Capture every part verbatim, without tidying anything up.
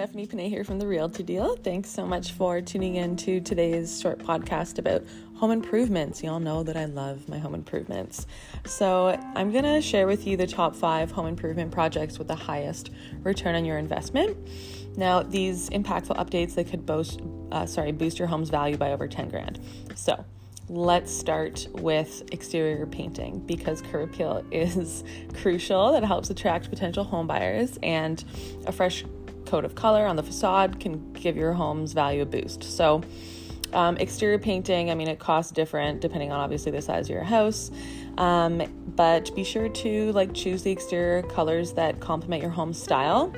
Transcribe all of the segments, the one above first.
Stephanie Panay here from the Real to Deal. Thanks so much for tuning in to today's short podcast about home improvements. Y'all know that I love my home improvements. So I'm going to share with you the top five home improvement projects with the highest return on your investment. Now, these impactful updates, they could boast, uh, sorry, boost your home's value by over ten grand. So let's start with exterior painting, because curb appeal is crucial. That helps attract potential home buyers, and a fresh coat of color on the facade can give your home's value a boost. So um, exterior painting, I mean, it costs different depending on obviously the size of your house, um, but be sure to like choose the exterior colors that complement your home's style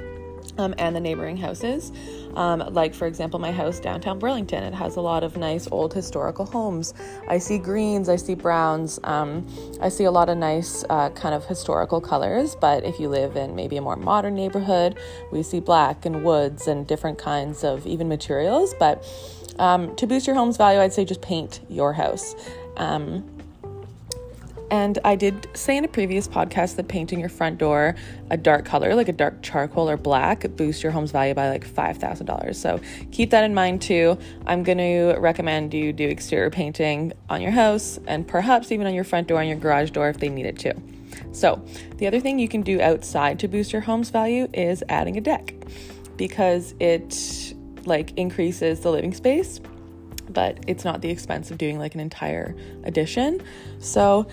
Um, and the neighboring houses. Um, like, for example, my house downtown Burlington, it has a lot of nice old historical homes. I see greens, I see browns, um, I see a lot of nice uh, kind of historical colors. But if you live in maybe a more modern neighborhood, we see black and woods and different kinds of even materials. But um, to boost your home's value, I'd say just paint your house. Um, And I did say in a previous podcast that painting your front door a dark color, like a dark charcoal or black, boosts your home's value by like five thousand dollars. So keep that in mind too. I'm going to recommend you do exterior painting on your house and perhaps even on your front door and your garage door if they need it too. So the other thing you can do outside to boost your home's value is adding a deck, because it like increases the living space, but it's not the expense of doing like an entire addition. So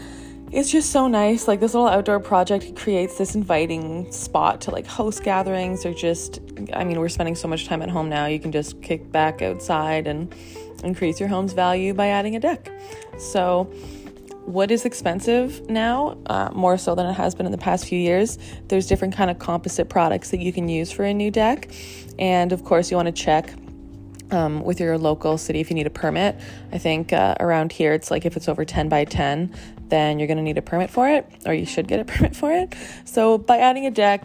it's just so nice. Like, this little outdoor project creates this inviting spot to like host gatherings, or just, I mean, we're spending so much time at home now. You can just kick back outside and increase your home's value by adding a deck. So wood is expensive now, uh, more so than it has been in the past few years. There's different kind of composite products that you can use for a new deck. And of course you want to check Um, with your local city if you need a permit. I think uh, around here it's like if it's over ten by ten, then you're going to need a permit for it, or you should get a permit for it. So by adding a deck,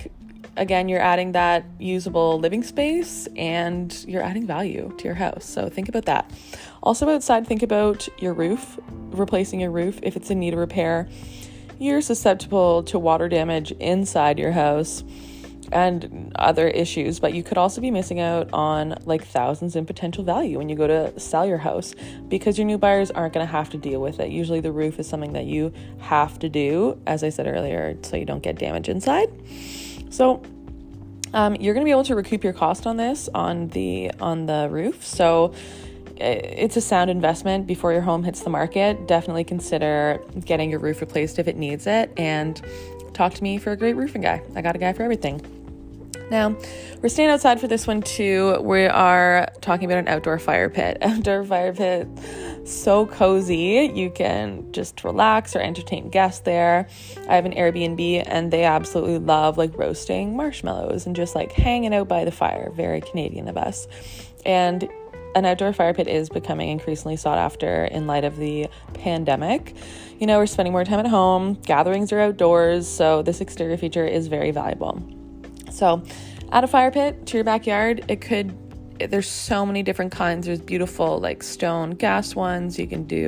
again, you're adding that usable living space and you're adding value to your house. So think about that. Also outside, think about your roof, replacing your roof if it's in need of repair. You're susceptible to water damage inside your house and other issues, but you could also be missing out on like thousands in potential value when you go to sell your house, because your new buyers aren't going to have to deal with it. Usually the roof is something that you have to do, as I said earlier, so you don't get damage inside. So um, you're going to be able to recoup your cost on this, on the on the roof. So it's a sound investment before your home hits the market. Definitely consider getting your roof replaced if it needs it, and talk to me for a great roofing guy. I got a guy for everything. Now, we're staying outside for this one too. We are talking about an outdoor fire pit. Outdoor fire pit, so cozy. You can just relax or entertain guests there. I have an Airbnb and they absolutely love like roasting marshmallows and just like hanging out by the fire. Very Canadian of us. And an outdoor fire pit is becoming increasingly sought after in light of the pandemic. You know, we're spending more time at home, gatherings are outdoors, so this exterior feature is very valuable. So add a fire pit to your backyard. It could, there's so many different kinds. There's beautiful like stone gas ones. You can do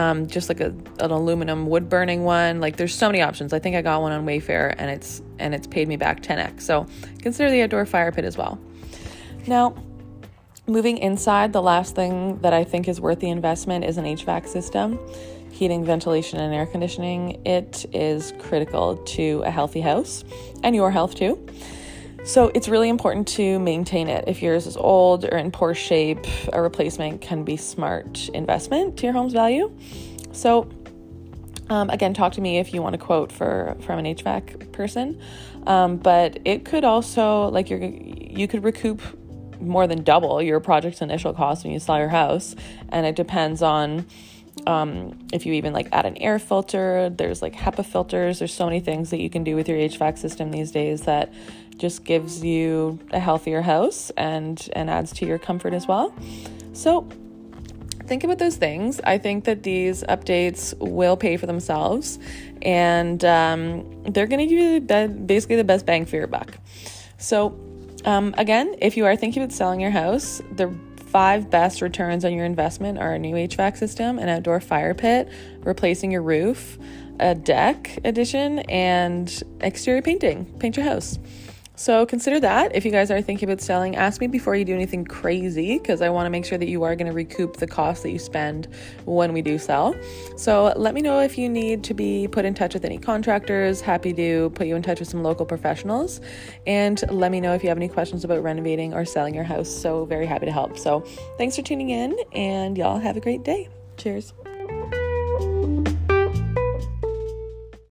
um, just like a, an aluminum wood burning one. Like, there's so many options. I think I got one on Wayfair and it's, and it's paid me back ten X. So consider the outdoor fire pit as well. Now, moving inside, the last thing that I think is worth the investment is an H V A C system. Heating, ventilation, and air conditioning. It is critical to a healthy house and your health too. So it's really important to maintain it. If yours is old or in poor shape, a replacement can be a smart investment to your home's value. So Um, again, talk to me if you want a quote for from an H V A C person. Um, but it could also, like, you're, you could recoup more than double your project's initial cost when you sell your house. And it depends on um, if you even like add an air filter. There's like HEPA filters. There's so many things that you can do with your H V A C system these days that just gives you a healthier house and, and adds to your comfort as well. So think about those things. I think that these updates will pay for themselves, and um, they're going to give you the be- basically the best bang for your buck. So Um, again, if you are thinking about selling your house, the five best returns on your investment are a new H V A C system, an outdoor fire pit, replacing your roof, a deck addition, and exterior painting. Paint your house. So consider that if you guys are thinking about selling. Ask me before you do anything crazy, because I want to make sure that you are going to recoup the cost that you spend when we do sell. So let me know if you need to be put in touch with any contractors. Happy to put you in touch with some local professionals. And let me know if you have any questions about renovating or selling your house. So very happy to help. So thanks for tuning in, and y'all have a great day. Cheers.